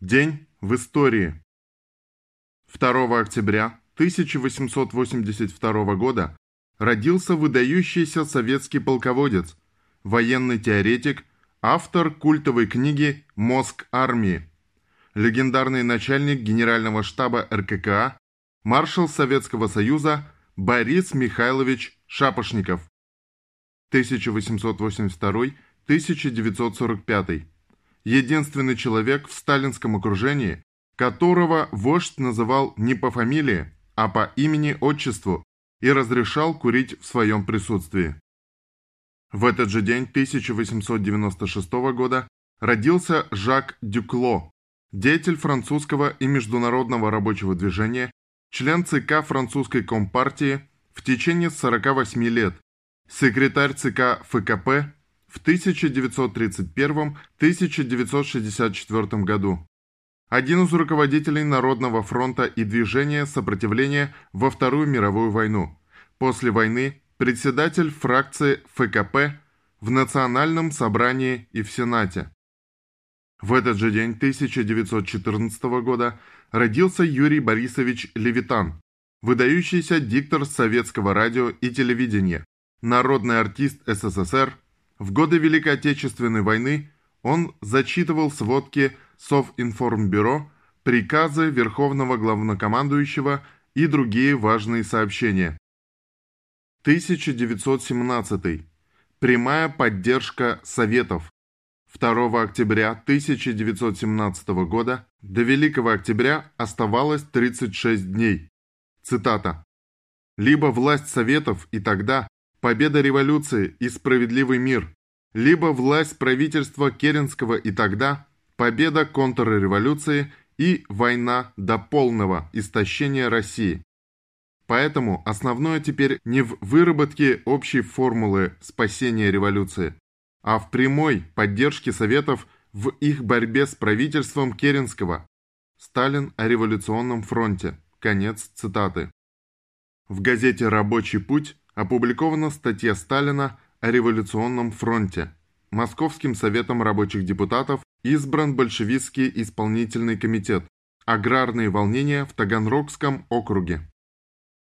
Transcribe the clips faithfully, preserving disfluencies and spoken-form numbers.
День в истории. второго октября тысяча восемьсот восемьдесят второго года родился выдающийся советский полководец, военный теоретик, автор культовой книги «Мозг армии», легендарный начальник Генерального штаба эр ка ка а, маршал Советского Союза Борис Михайлович Шапошников. тысяча восемьсот восемьдесят второй — тысяча девятьсот сорок пятый. Единственный человек в сталинском окружении, которого вождь называл не по фамилии, а по имени-отчеству и разрешал курить в своем присутствии. В этот же день тысяча восемьсот девяносто шестого года родился Жак Дюкло, деятель французского и международного рабочего движения, член цэ ка французской компартии в течение сорока восьми лет, секретарь цэ ка эф ка пэ в тысяча девятьсот тридцать первом — тысяча девятьсот шестьдесят четвёртом году. Один из руководителей Народного фронта и движения сопротивления во Вторую мировую войну. После войны председатель фракции эф ка пэ в Национальном собрании и в Сенате. В этот же день тысяча девятьсот четырнадцатого года родился Юрий Борисович Левитан, выдающийся диктор советского радио и телевидения, народный артист эс эс эс эр. В годы Великой Отечественной войны он зачитывал сводки Совинформбюро, приказы Верховного Главнокомандующего и другие важные сообщения. тысяча девятьсот семнадцатый. Прямая поддержка Советов. второго октября тысяча девятьсот семнадцатого года до Великого Октября оставалось тридцать шесть дней. Цитата. «Либо власть Советов и тогда победа революции и справедливый мир, либо власть правительства Керенского и тогда победа контрреволюции и война до полного истощения России». Поэтому основное теперь не в выработке общей формулы спасения революции, а в прямой поддержке Советов в их борьбе с правительством Керенского. Сталин о революционном фронте. Конец цитаты. В газете «Рабочий путь» опубликована статья Сталина о революционном фронте. Московским советом рабочих депутатов избран большевистский исполнительный комитет. Аграрные волнения в Таганрогском округе.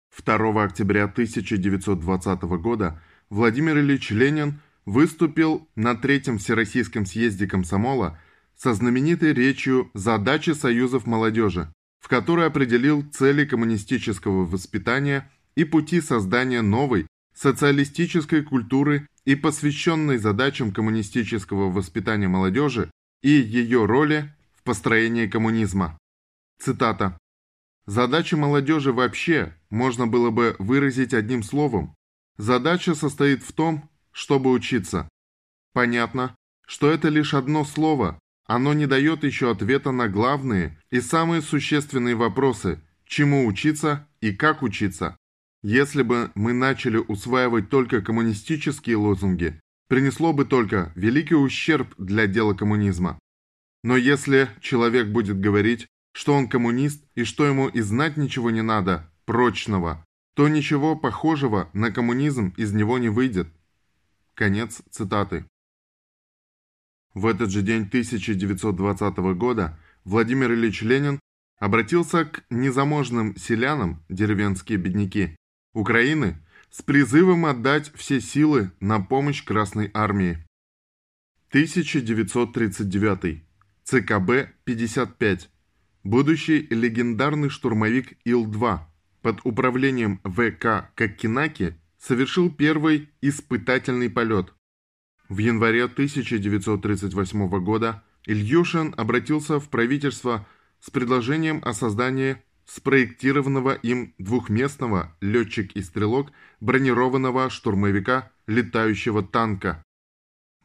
второго октября тысяча девятьсот двадцатого года Владимир Ильич Ленин выступил на Третьем Всероссийском съезде комсомола со знаменитой речью «Задачи союзов молодежи», в которой определил цели коммунистического воспитания и пути создания новой социалистической культуры и посвященной задачам коммунистического воспитания молодежи и ее роли в построении коммунизма. Цитата. «Задачи молодежи вообще можно было бы выразить одним словом. Задача состоит в том, чтобы учиться. Понятно, что это лишь одно слово, оно не дает еще ответа на главные и самые существенные вопросы, чему учиться и как учиться. Если бы мы начали усваивать только коммунистические лозунги, принесло бы только великий ущерб для дела коммунизма. Но если человек будет говорить, что он коммунист и что ему и знать ничего не надо, прочного, то ничего похожего на коммунизм из него не выйдет». Конец цитаты. В этот же день тысяча девятьсот двадцатого года Владимир Ильич Ленин обратился к незаможным селянам, деревенские бедняки, Украины с призывом отдать все силы на помощь Красной Армии. тысяча девятьсот тридцать девятый. цэ ка бэ пятьдесят пять. Будущий легендарный штурмовик ил два под управлением вэ ка Коккинаки совершил первый испытательный полет. В январе тысяча девятьсот тридцать восьмого года Ильюшин обратился в правительство с предложением о создании спроектированного им двухместного летчик и стрелок бронированного штурмовика летающего танка.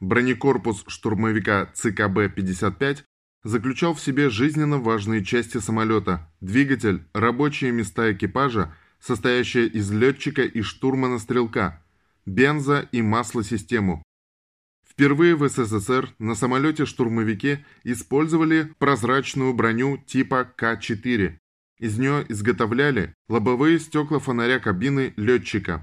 Бронекорпус штурмовика цэ ка бэ пятьдесят пять заключал в себе жизненно важные части самолета, двигатель, рабочие места экипажа, состоящие из летчика и штурмана-стрелка, бензо- и маслосистему. Впервые в эс эс эс эр на самолете-штурмовике использовали прозрачную броню типа ка четыре. Из нее изготовляли лобовые стекла фонаря кабины летчика.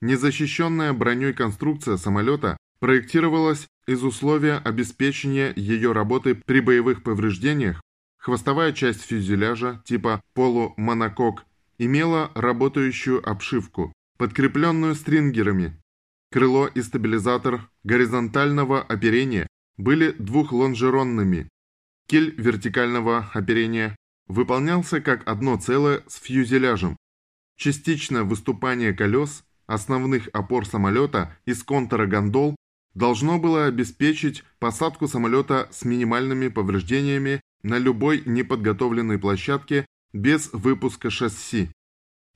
Незащищенная броней конструкция самолета проектировалась из условия обеспечения ее работы при боевых повреждениях Хвостовая часть фюзеляжа типа полумонокок имела работающую обшивку, подкрепленную стрингерами. Крыло и стабилизатор горизонтального оперения были двухлонжеронными. Киль вертикального оперения выполнялся как одно целое с фюзеляжем. Частично выступание колес основных опор самолета из контура гондол должно было обеспечить посадку самолета с минимальными повреждениями на любой неподготовленной площадке без выпуска шасси.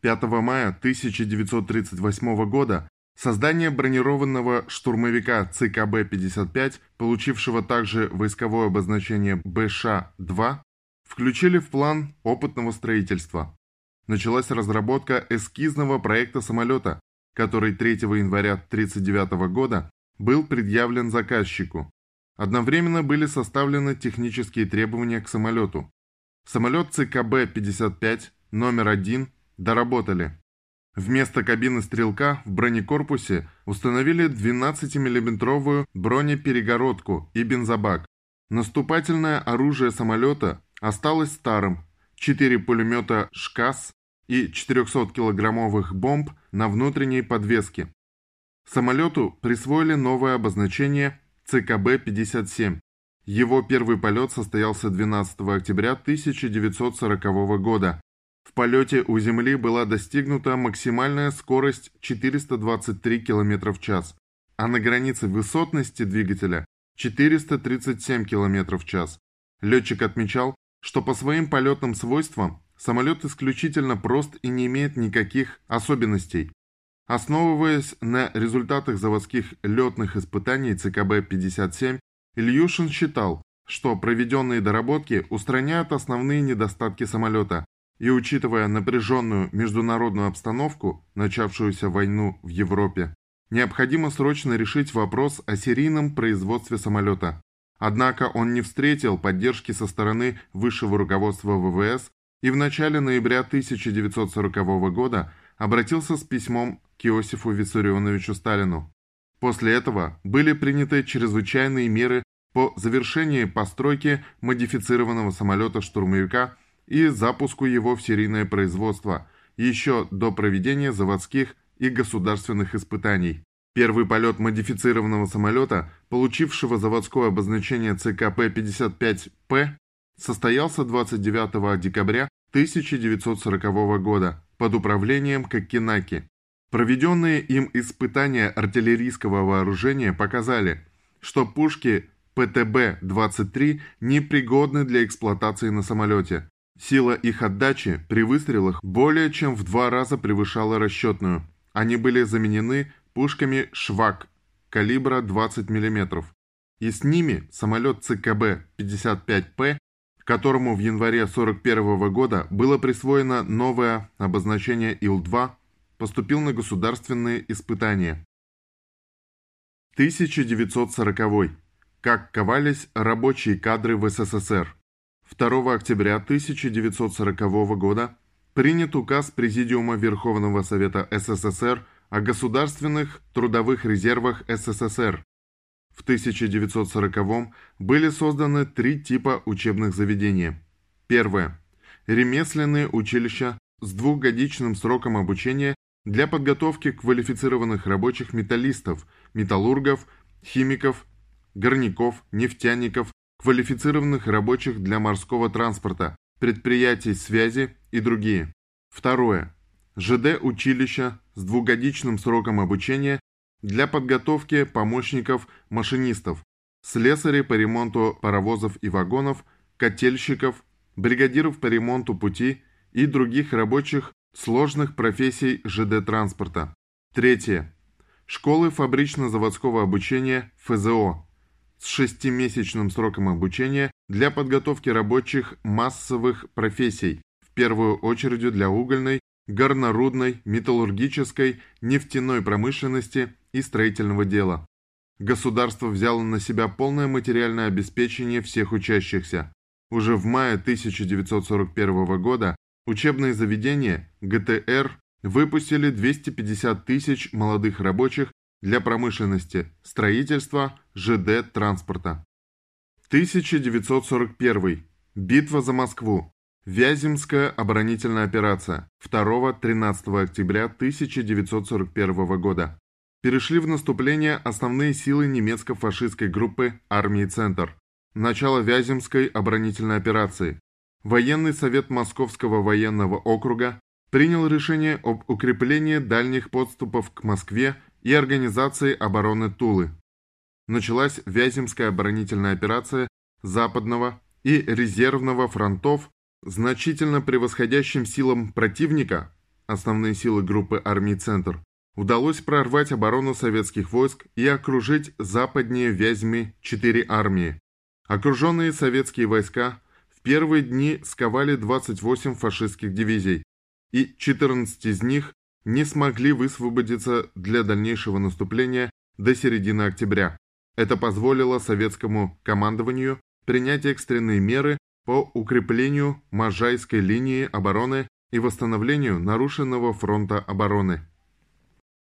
пятого мая тысяча девятьсот тридцать восьмого года создание бронированного штурмовика Ц К Б пятьдесят пять, получившего также войсковое обозначение Б Ш два, включили в план опытного строительства. Началась разработка эскизного проекта самолета, который третьего января тысяча девятьсот тридцать девятого года был предъявлен заказчику. Одновременно были составлены технические требования к самолету. Самолет Ц К Б пятьдесят пять номер один доработали. Вместо кабины стрелка в бронекорпусе установили двенадцатимиллиметровую бронеперегородку и бензобак. Наступательное оружие самолета осталось старым – четыре пулемета ШКАС и четырехсоткилограммовых бомб на внутренней подвеске. Самолету присвоили новое обозначение Ц К Б пятьдесят семь. Его первый полет состоялся двенадцатого октября тысяча девятьсот сорокового года. В полете у Земли была достигнута максимальная скорость четыреста двадцать три километра в час, а на границе высотности двигателя четыреста тридцать семь километров в час. Летчик отмечал, что по своим полетным свойствам самолет исключительно прост и не имеет никаких особенностей. Основываясь на результатах заводских летных испытаний Ц К Б пятьдесят семь, Ильюшин считал, что проведенные доработки устраняют основные недостатки самолета, и, учитывая напряженную международную обстановку, начавшуюся войну в Европе, необходимо срочно решить вопрос о серийном производстве самолета. Однако он не встретил поддержки со стороны высшего руководства В В С и в начале ноября тысяча девятьсот сорокового года обратился с письмом к Иосифу Виссарионовичу Сталину. После этого были приняты чрезвычайные меры по завершении постройки модифицированного самолета-штурмовика и запуску его в серийное производство еще до проведения заводских и государственных испытаний. Первый полет модифицированного самолета, получившего заводское обозначение Ц К П пятьдесят пять П, состоялся двадцать девятого декабря тысяча девятьсот сорокового года. Под управлением Коккинаки. Проведенные им испытания артиллерийского вооружения показали, что пушки П Т Б двадцать три непригодны для эксплуатации на самолете. Сила их отдачи при выстрелах более чем в два раза превышала расчетную. Они были заменены пушками «Швак» калибра двадцать миллиметров. И с ними самолет Ц К Б пятьдесят пять П, которому в январе тысяча девятьсот сорок первого года было присвоено новое обозначение Ил два, поступил на государственные испытания. тысяча девятьсот сороковой. Как ковались рабочие кадры в С С С Р. второго октября тысяча девятьсот сорокового года принят указ Президиума Верховного Совета С С С Р о государственных трудовых резервах С С С Р. В тысяча девятьсот сороковом были созданы три типа учебных заведений. Первое. Ремесленные училища с двухгодичным сроком обучения для подготовки квалифицированных рабочих металлистов, металлургов, химиков, горняков, нефтяников, квалифицированных рабочих для морского транспорта, предприятий связи и другие. Второе. Ж Д-училища с двухгодичным сроком обучения для подготовки помощников-машинистов, слесарей по ремонту паровозов и вагонов, котельщиков, бригадиров по ремонту пути и других рабочих сложных профессий Ж Д-транспорта. Третье. Школы фабрично-заводского обучения Ф З О с шестимесячным сроком обучения для подготовки рабочих массовых профессий, в первую очередь для угольной, горнорудной, металлургической, нефтяной промышленности и строительного дела. Государство взяло на себя полное материальное обеспечение всех учащихся. Уже в мае тысяча девятьсот сорок первого года учебные заведения Г Т Р выпустили двести пятьдесят тысяч молодых рабочих для промышленности, строительства, Ж Д транспорта. тысяча девятьсот сорок первый. Битва за Москву. Вяземская оборонительная операция второго — тринадцатого октября тысяча девятьсот сорок первого года. Перешли в наступление основные силы немецко-фашистской группы армии «Центр». Начало Вяземской оборонительной операции. Военный совет Московского военного округа принял решение об укреплении дальних подступов к Москве и организации обороны Тулы. Началась Вяземская оборонительная операция Западного и Резервного фронтов, значительно превосходящим силам противника, основные силы группы армий «Центр», удалось прорвать оборону советских войск и окружить западнее Вязьмы четыре армии. Окруженные советские войска в первые дни сковали двадцать восемь фашистских дивизий, и четырнадцать из них не смогли высвободиться для дальнейшего наступления до середины октября. Это позволило советскому командованию принять экстренные меры по укреплению Можайской линии обороны и восстановлению нарушенного фронта обороны.